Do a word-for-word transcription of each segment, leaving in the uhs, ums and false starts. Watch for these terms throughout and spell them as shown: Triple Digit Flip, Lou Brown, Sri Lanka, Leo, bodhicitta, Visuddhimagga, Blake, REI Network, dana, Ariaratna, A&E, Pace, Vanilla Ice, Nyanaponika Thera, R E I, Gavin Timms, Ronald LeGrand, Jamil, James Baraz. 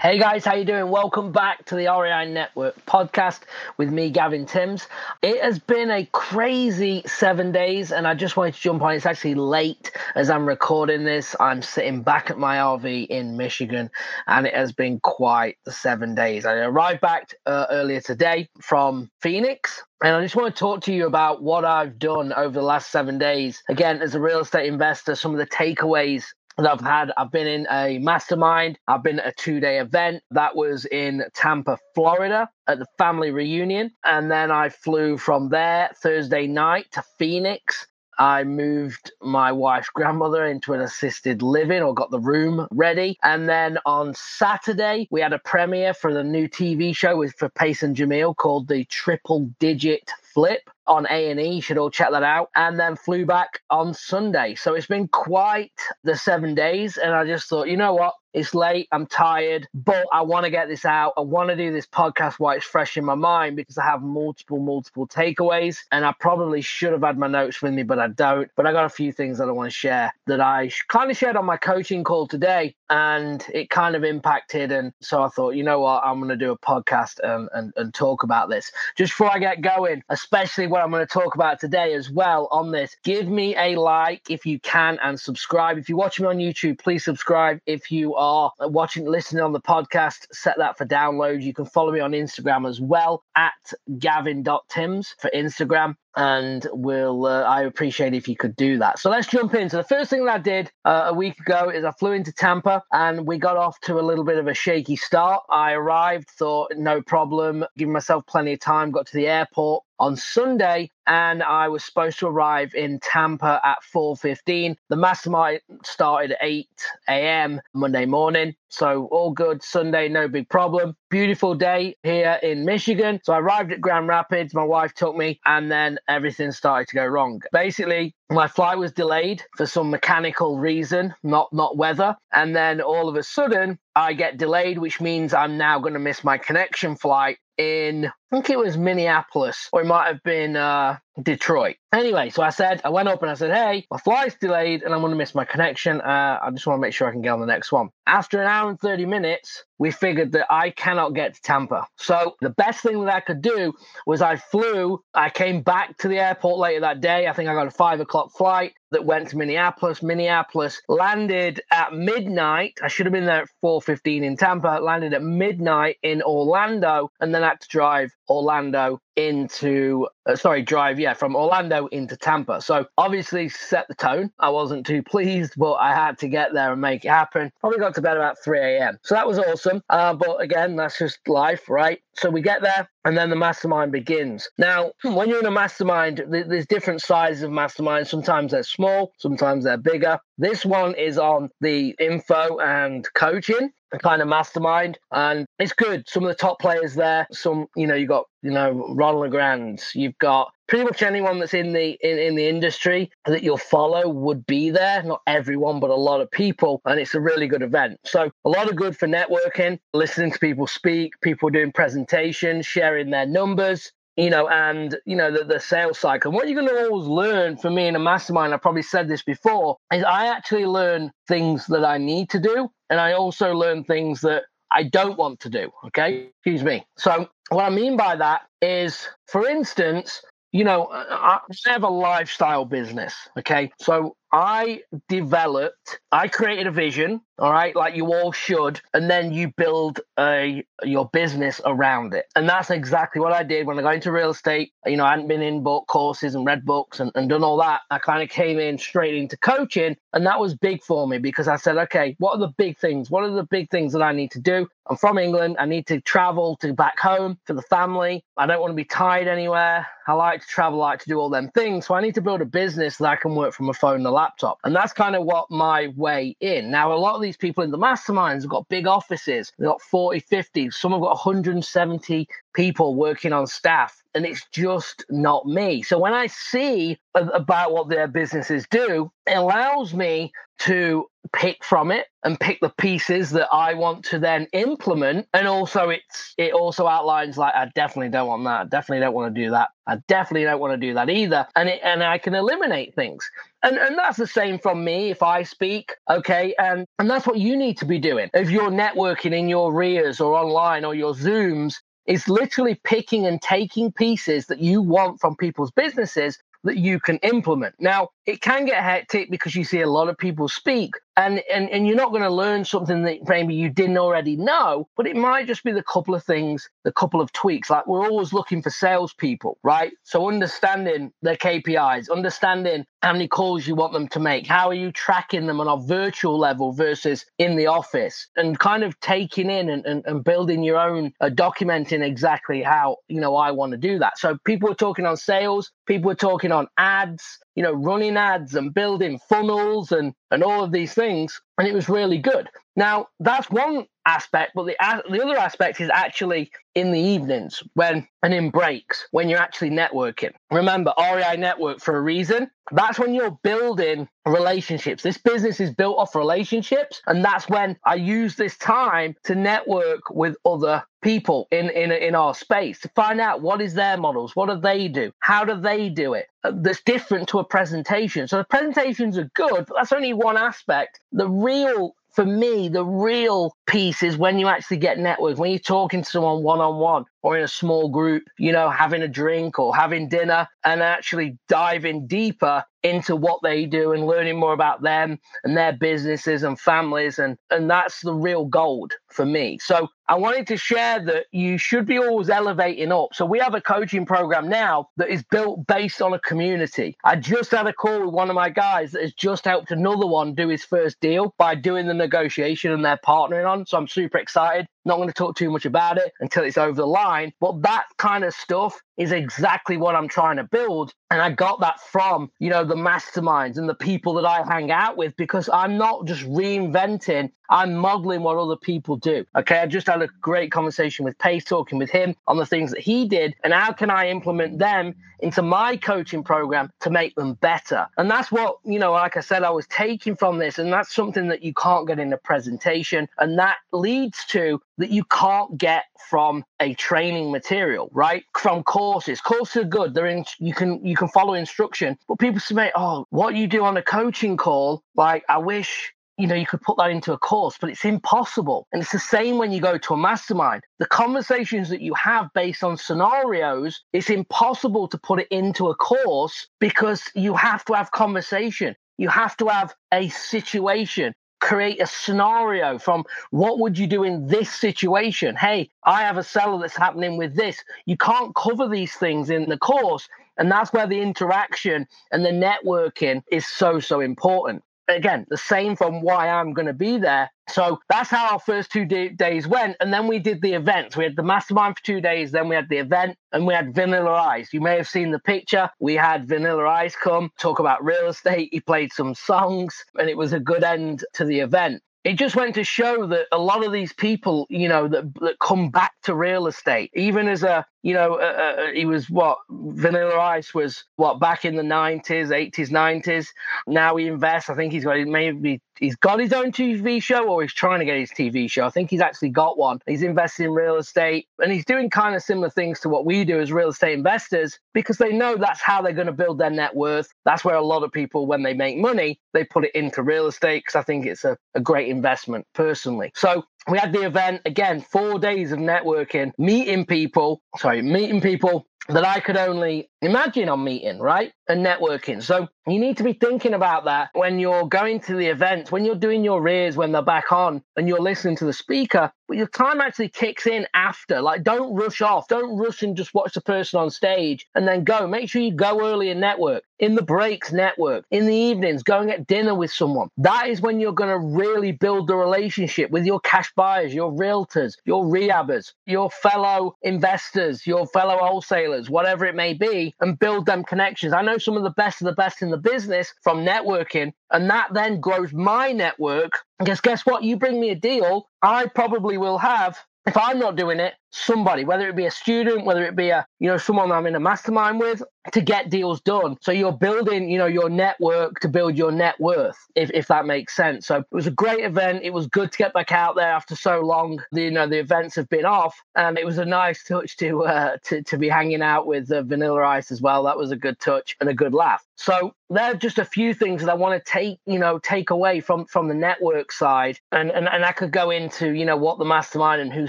Hey guys, how you doing? Welcome back to the R E I Network podcast with me, Gavin Timms. It has been a crazy seven days and I just wanted to jump on. It's actually late as I'm recording this. I'm sitting back at my R V in Michigan and it has been quite the seven days. I arrived back uh, earlier today from Phoenix. And I just want to talk to you about what I've done over the last seven days. Again, as a real estate investor, some of the takeaways that I've had, I've been in a mastermind, I've been at a two-day event that was in Tampa, Florida at the family reunion. And then I flew from there Thursday night to Phoenix. I moved my wife's grandmother into an assisted living, or got the room ready. And then on Saturday, we had a premiere for the new T V show with for Pace and Jamil called the Triple Digit Flip on A and E. You should all check that out. And then flew back on Sunday. So it's been quite the seven days. And I just thought, you know what? It's late. I'm tired, but I want to get this out. I want to do this podcast while it's fresh in my mind because I have multiple, multiple takeaways. And I probably should have had my notes with me, but I don't. But I got a few things that I want to share that I kind of shared on my coaching call today. And it kind of impacted. And so I thought, you know what? I'm going to do a podcast and, and, and talk about this. Just before I get going, especially what I'm going to talk about today as well on this, give me a like if you can and subscribe. If you're watching me on YouTube, please subscribe. If you are watching, listening on the podcast, set that for download. You can follow me on Instagram as well at gavin dot timms for Instagram. And we'll, uh, I appreciate if you could do that. So let's jump in. So the first thing that I did uh, a week ago is I flew into Tampa and we got off to a little bit of a shaky start. I arrived, thought no problem, giving myself plenty of time, got to the airport on Sunday and I was supposed to arrive in Tampa at four fifteen. The mastermind started at eight a.m. Monday morning. So all good. Sunday, no big problem. Beautiful day here in Michigan. So I arrived at Grand Rapids. My wife took me and then everything started to go wrong. Basically, my flight was delayed for some mechanical reason, not not weather. And then all of a sudden I get delayed, which means I'm now going to miss my connection flight in, I think it was Minneapolis, or it might have been uh, Detroit. Anyway, so I said, I went up and I said, hey, my flight's delayed and I'm going to miss my connection. Uh, I just want to make sure I can get on the next one. After an hour and thirty minutes, we figured that I cannot get to Tampa. So the best thing that I could do was I flew, I came back to the airport later that day. I think I got a five o'clock flight that went to Minneapolis. Minneapolis landed at midnight. I should have been there at four fifteen in Tampa, landed at midnight in Orlando, and then had to drive Orlando into, uh, sorry, drive, yeah, from Orlando into Tampa. So obviously set the tone. I wasn't too pleased, but I had to get there and make it happen. Probably got to bed about three a.m. So that was awesome. Uh, but again, that's just life, right? So we get there and then the mastermind begins. Now, when you're in a mastermind, th- there's different sizes of masterminds. Sometimes they're small, sometimes they're bigger. This one is on the info and coaching kind of mastermind, and it's good. Some of the top players there, some, you know, you got, you know, Ronald LeGrand, you've got pretty much anyone that's in the in, in the industry that you'll follow would be there. Not everyone, but a lot of people. And it's a really good event. So a lot of good for networking, listening to people speak, people doing presentations, sharing their numbers, you know, and, you know, the, the sales cycle. And what you're going to always learn for me in a mastermind, I probably said this before, is I actually learn things that I need to do. And I also learn things that I don't want to do. Okay, excuse me. So what I mean by that is, for instance, you know, I have a lifestyle business, okay? So I developed, I created a vision, all right, like you all should, and then you build a your business around it. And that's exactly what I did when I got into real estate. You know, I hadn't been in, bought courses and read books and, and done all that. I kind of came in straight into coaching, and that was big for me because I said, okay, what are the big things? What are the big things that I need to do? I'm from England. I need to travel to back home for the family. I don't want to be tied anywhere. I like to travel. I like to do all them things. So I need to build a business that I can work from a phone and a laptop. And that's kind of what my way in. Now, a lot of these people in the masterminds have got big offices. They've got forty, fifty. Some have got one hundred seventy people working on staff. and it's just not me. So when I see about what their businesses do, it allows me to pick from it and pick the pieces that I want to then implement. And also it's it also outlines like, I definitely don't want that. I definitely don't want to do that. I definitely don't want to do that either. And it, and I can eliminate things. And and that's the same from me if I speak, okay? And, and that's what you need to be doing. If you're networking in your R E I As or online or your Zooms, it's literally picking and taking pieces that you want from people's businesses that you can implement. Now, it can get hectic because you see a lot of people speak and, and, and you're not going to learn something that maybe you didn't already know, but it might just be the couple of things, the couple of tweaks. Like we're always looking for salespeople, right? So understanding their K P Is, understanding how many calls you want them to make, how are you tracking them on a virtual level versus in the office, and kind of taking in and, and, and building your own, uh, documenting exactly how, you know, I want to do that. So people are talking on sales, people are talking on ads, you know, running ads and building funnels and, and all of these things. And it was really good. Now, that's one aspect, but the, the other aspect is actually in the evenings when and in breaks, when you're actually networking. Remember, R E I Network for a reason. That's when you're building relationships. This business is built off relationships. And that's when I use this time to network with other people in, in, in our space to find out what is their models, what do they do, how do they do it. That's different to a presentation. So the presentations are good, but that's only one aspect. The real, for me, the real piece is when you actually get networked, when you're talking to someone one-on-one or in a small group, you know, having a drink or having dinner and actually diving deeper into what they do and learning more about them and their businesses and families. And, and that's the real gold for me. So I wanted to share that you should be always elevating up. So we have a coaching program now that is built based on a community. I just had a call with one of my guys that has just helped another one do his first deal by doing the negotiation and they're partnering on. So I'm super excited. Not going to talk too much about it until it's over the line. But that kind of stuff is exactly what I'm trying to build. And I got that from, you know, the masterminds and the people that I hang out with, because I'm not just reinventing, I'm modeling what other people do. Okay, I just had a great conversation with Pace, talking with him on the things that he did and how can I implement them into my coaching program to make them better. And that's what, you know, like I said, I was taking from this, and that's something that you can't get in a presentation. And that leads to that you can't get from a training material, right? From courses. Courses are good. They're in, you can you can follow instruction. But people say, oh, what you do on a coaching call, like, I wish, you know, you could put that into a course, but it's impossible. And it's the same when you go to a mastermind. The conversations that you have based on scenarios, it's impossible to put it into a course because you have to have conversation. You have to have a situation. Create a scenario from what would you do in this situation? Hey, I have a seller that's happening with this. You can't cover these things in the course. And that's where the interaction and the networking is so, so important. Again, the same from why I'm going to be there. So that's how our first two d- days went. And then we did the events. We had the mastermind for two days. Then we had the event and we had Vanilla Ice. You may have seen the picture. We had Vanilla Ice come talk about real estate. He played some songs and it was a good end to the event. It just went to show that a lot of these people, you know, that, that come back to real estate, even as a, you know, uh, uh, he was what Vanilla Ice was what back in the nineties, eighties, nineties. Now he invests. I think he's got maybe he's got his own T V show, or he's trying to get his T V show. I think he's actually got one. He's invested in real estate and he's doing kind of similar things to what we do as real estate investors, because they know that's how they're going to build their net worth. That's where a lot of people, when they make money, they put it into real estate, because I think it's a, a great investment personally. So we had the event, again, four days of networking, meeting people, sorry, meeting people that I could only imagine on meeting, right? And networking. So you need to be thinking about that when you're going to the events, when you're doing your ears, when they're back on and you're listening to the speaker, but your time actually kicks in after. Like, don't rush off. Don't rush and just watch the person on stage and then go. Make sure you go early and network. In the breaks, network. In the evenings, go and get dinner with someone. That is when you're going to really build the relationship with your cash buyers, your realtors, your rehabbers, your fellow investors, your fellow wholesalers, whatever it may be, and build them connections. I know some of the best of the best in the business from networking, and that then grows my network. Because guess what? You bring me a deal, I probably will have, if I'm not doing it, somebody, whether it be a student, whether it be a, you know, someone I'm in a mastermind with, to get deals done. So you're building, you know, your network to build your net worth, if, if that makes sense. So it was a great event. It was good to get back out there after so long. The, you know, the events have been off, and it was a nice touch to uh, to, to be hanging out with uh, Vanilla Ice as well. That was a good touch and a good laugh. So there are just a few things that I want to take, you know, take away from, from the network side. And, and, and I could go into, you know, what the mastermind and who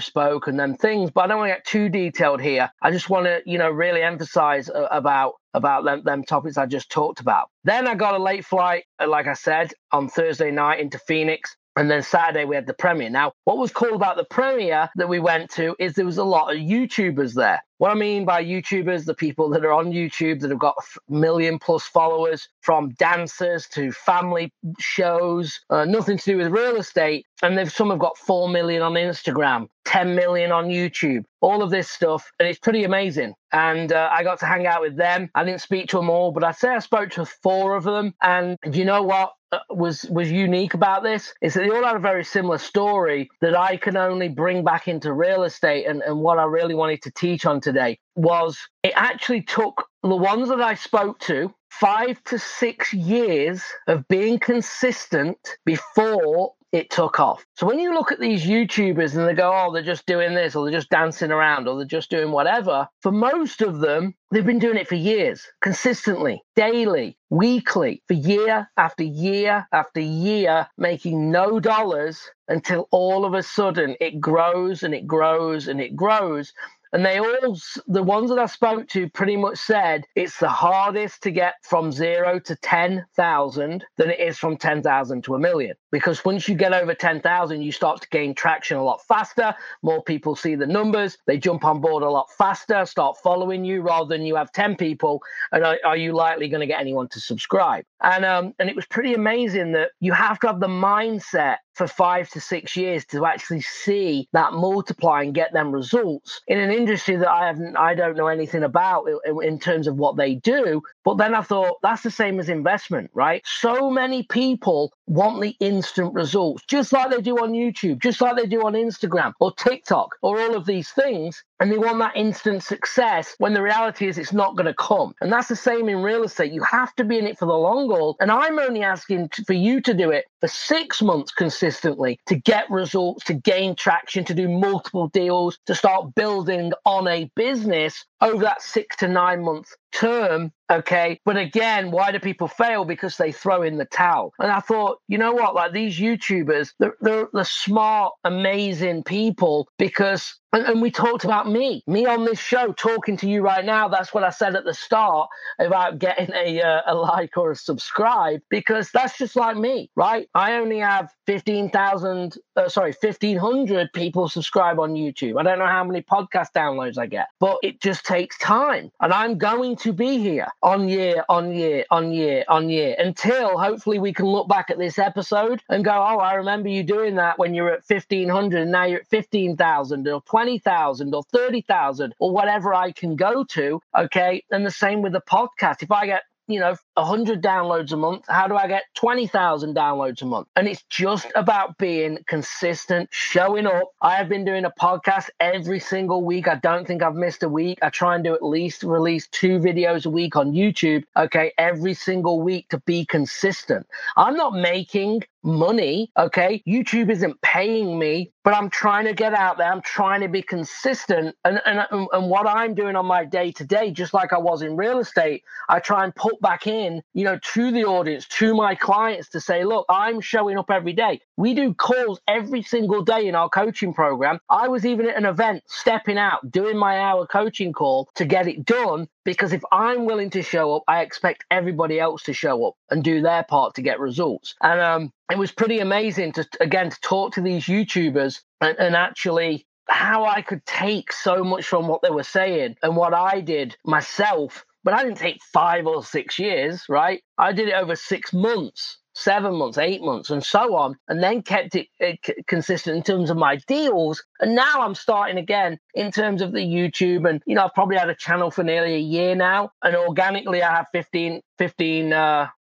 spoke and them things, but I don't want to get too detailed here. I just want to, you know, really emphasize about about them, them topics I just talked about. Then I got a late flight, like I said, on Thursday night into Phoenix. And then Saturday, we had the premiere. Now, what was cool about the premiere that we went to is there was a lot of YouTubers there. What I mean by YouTubers, the people that are on YouTube that have got a million plus followers, from dancers to family shows, uh, nothing to do with real estate. And they've, some have got four million on Instagram, ten million on YouTube, all of this stuff. And it's pretty amazing. And uh, I got to hang out with them. I didn't speak to them all, but I'd say I spoke to four of them. And you know what was was unique about this is that they all had a very similar story that I can only bring back into real estate, and, and what I really wanted to teach on today was it actually took the ones that I spoke to five to six years of being consistent before it took off. So when you look at these YouTubers and they go, oh, they're just doing this, or they're just dancing around, or they're just doing whatever, for most of them, they've been doing it for years, consistently, daily, weekly, for year after year after year, making no dollars, until all of a sudden it grows and it grows and it grows. And they all, the ones that I spoke to pretty much said it's the hardest to get from zero to ten thousand than it is from ten thousand to a million. Because once you get over ten thousand, you start to gain traction a lot faster. More people see the numbers. They jump on board a lot faster, start following you, rather than you have ten people. And are, are you likely going to get anyone to subscribe? And um, and it was pretty amazing that you have to have the mindset for five to six years to actually see that multiply and get them results in an industry that I haven't, I don't know anything about in terms of what they do. But then I thought, that's the same as investment, right? So many people want the instant results, just like they do on YouTube, just like they do on Instagram or TikTok or all of these things. And they want that instant success when the reality is it's not going to come. And that's the same in real estate. You have to be in it for the long haul. And I'm only asking for you to do it for six months consistently to get results, to gain traction, to do multiple deals, to start building on a business over that six to nine month term. Okay. But again, why do people fail? Because they throw in the towel. And I thought, you know what, like these YouTubers, they're, they're, they're smart, amazing people, because, and, and we talked about me, me on this show talking to you right now. That's what I said at the start about getting a, uh, a like or a subscribe, because that's just like me, right? I only have fifteen thousand, uh, sorry, fifteen hundred people subscribe on YouTube. I don't know how many podcast downloads I get, but it just takes time. And I'm going to be here on year, on year, on year, on year, until hopefully we can look back at this episode and go, oh, I remember you doing that when you were at fifteen hundred and now you're at fifteen thousand or twenty thousand or thirty thousand or whatever I can go to. Okay. And the same with the podcast. If I get, you know, one hundred downloads a month, how do I get twenty thousand downloads a month? And it's just about being consistent, showing up. I have been doing a podcast every single week. I don't think I've missed a week. I try and do at least release two videos a week on YouTube, okay, every single week to be consistent. I'm not making money, okay? YouTube isn't paying me, but I'm trying to get out there. I'm trying to be consistent. And, and, and what I'm doing on my day-to-day, just like I was in real estate, I try and put back in, you know, to the audience, to my clients, to say, look, I'm showing up every day. We do calls every single day in our coaching program. I was even at an event, stepping out, doing my hour coaching call to get it done, because if I'm willing to show up, I expect everybody else to show up and do their part to get results. And um, it was pretty amazing to, again, to talk to these YouTubers and, and actually how I could take so much from what they were saying and what I did myself. But I didn't take five or six years, right? I did it over six months, seven months, eight months, and so on, and then kept it, it consistent in terms of my deals. And now I'm starting again in terms of the YouTube. And, you know, I've probably had a channel for nearly a year now. And organically, I have 15, fifteen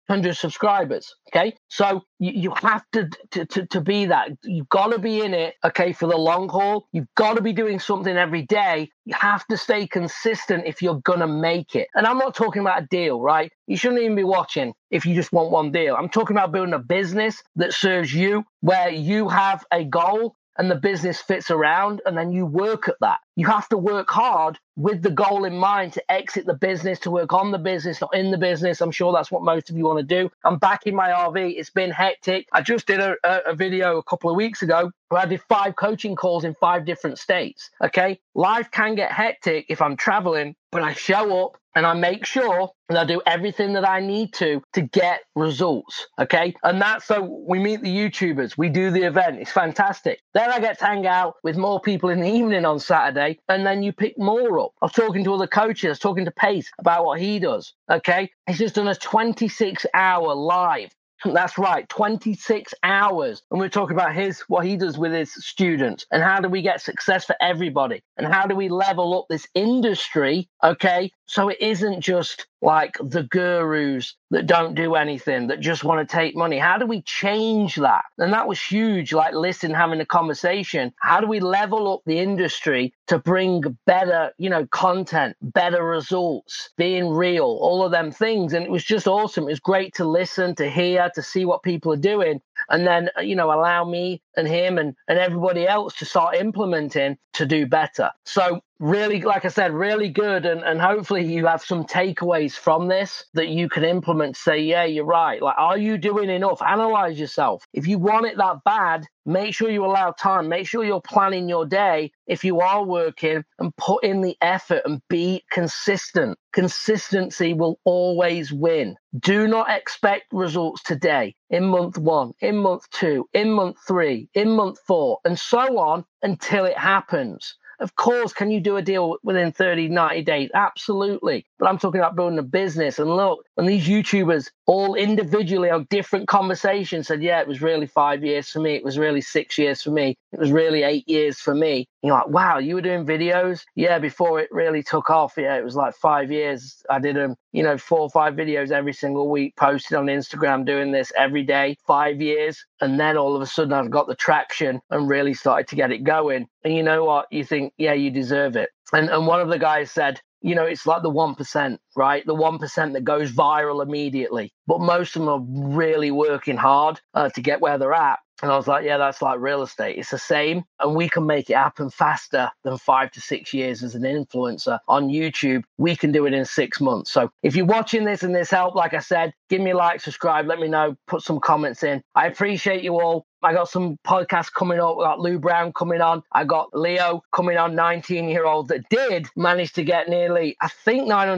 hundred subscribers. Okay, so you, you have to, to to to be that. You've got to be in it. Okay, for the long haul, you've got to be doing something every day. You have to stay consistent if you're gonna make it. And I'm not talking about a deal, right? You shouldn't even be watching if you just want one deal. I'm talking about building a business that serves you, where you have a goal and the business fits around, and then you work at that. You have to work hard with the goal in mind to exit the business, to work on the business, not in the business. I'm sure that's what most of you want to do. I'm back in my R V. It's been hectic. I just did a, a video a couple of weeks ago where I did five coaching calls in five different states. Okay, life can get hectic if I'm traveling, but I show up and I make sure and I do everything that I need to to get results. Okay, and that's so we meet the YouTubers. We do the event. It's fantastic. Then I get to hang out with more people in the evening on Saturday. And then you pick more up. I was talking to other coaches, talking to Pace about what he does. Okay. He's just done a twenty-six hour live. That's right. twenty-six hours. And we're talking about his, what he does with his students and how do we get success for everybody? And how do we level up this industry? Okay. So it isn't just like the gurus that don't do anything, that just want to take money. How do we change that? And that was huge. Like listen, having a conversation. How do we level up the industry to bring better, you know, content, better results, being real, all of them things? And it was just awesome. It was great to listen, to hear, to see what people are doing. And then, you know, allow me and him and, and everybody else to start implementing to do better. So really, like I said, really good. And, and hopefully you have some takeaways from this that you can implement. Say, yeah, you're right. Like, are you doing enough? Analyze yourself. If you want it that bad, make sure you allow time. Make sure you're planning your day if you are working and put in the effort and be consistent. Consistency will always win. Do not expect results today, in month one, in month two, in month three, in month four, and so on until it happens. Of course, can you do a deal within thirty, ninety days? Absolutely. But I'm talking about building a business. And look, and these YouTubers all individually on different conversations said, yeah, it was really five years for me. It was really six years for me. It was really eight years for me. You're like, wow, you were doing videos? Yeah, before it really took off. Yeah, it was like five years. I did them, um, you know, four or five videos every single week, posted on Instagram, doing this every day, five years. And then all of a sudden I've got the traction and really started to get it going. And you know what? You think, yeah, you deserve it. And and one of the guys said, you know, it's like the one percent, right? The one percent that goes viral immediately. But most of them are really working hard uh, to get where they're at. And I was like, yeah, that's like real estate. It's the same. And we can make it happen faster than five to six years as an influencer on YouTube. We can do it in six months. So if you're watching this and this helped, like I said, give me a like, subscribe, let me know, put some comments in. I appreciate you all. I got some podcasts coming up. I got Lou Brown coming on. I got Leo coming on, nineteen-year-old that did manage to get nearly, I think, nine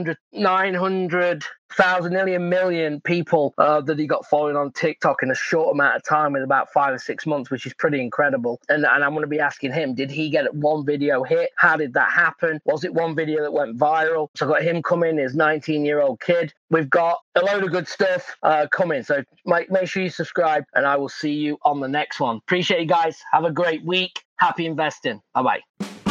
hundred thousand, nearly a million people uh, that he got following on TikTok in a short amount of time in about five or six months, which is pretty incredible. And, and I'm going to be asking him, did he get one video hit? How did that happen? Was it one video that went viral? So I got him coming, his nineteen-year-old kid. We've got a load of good stuff uh, coming. So make, make sure you subscribe, and I will see you on the next one. Appreciate you guys. Have a great week. Happy investing. Bye-bye.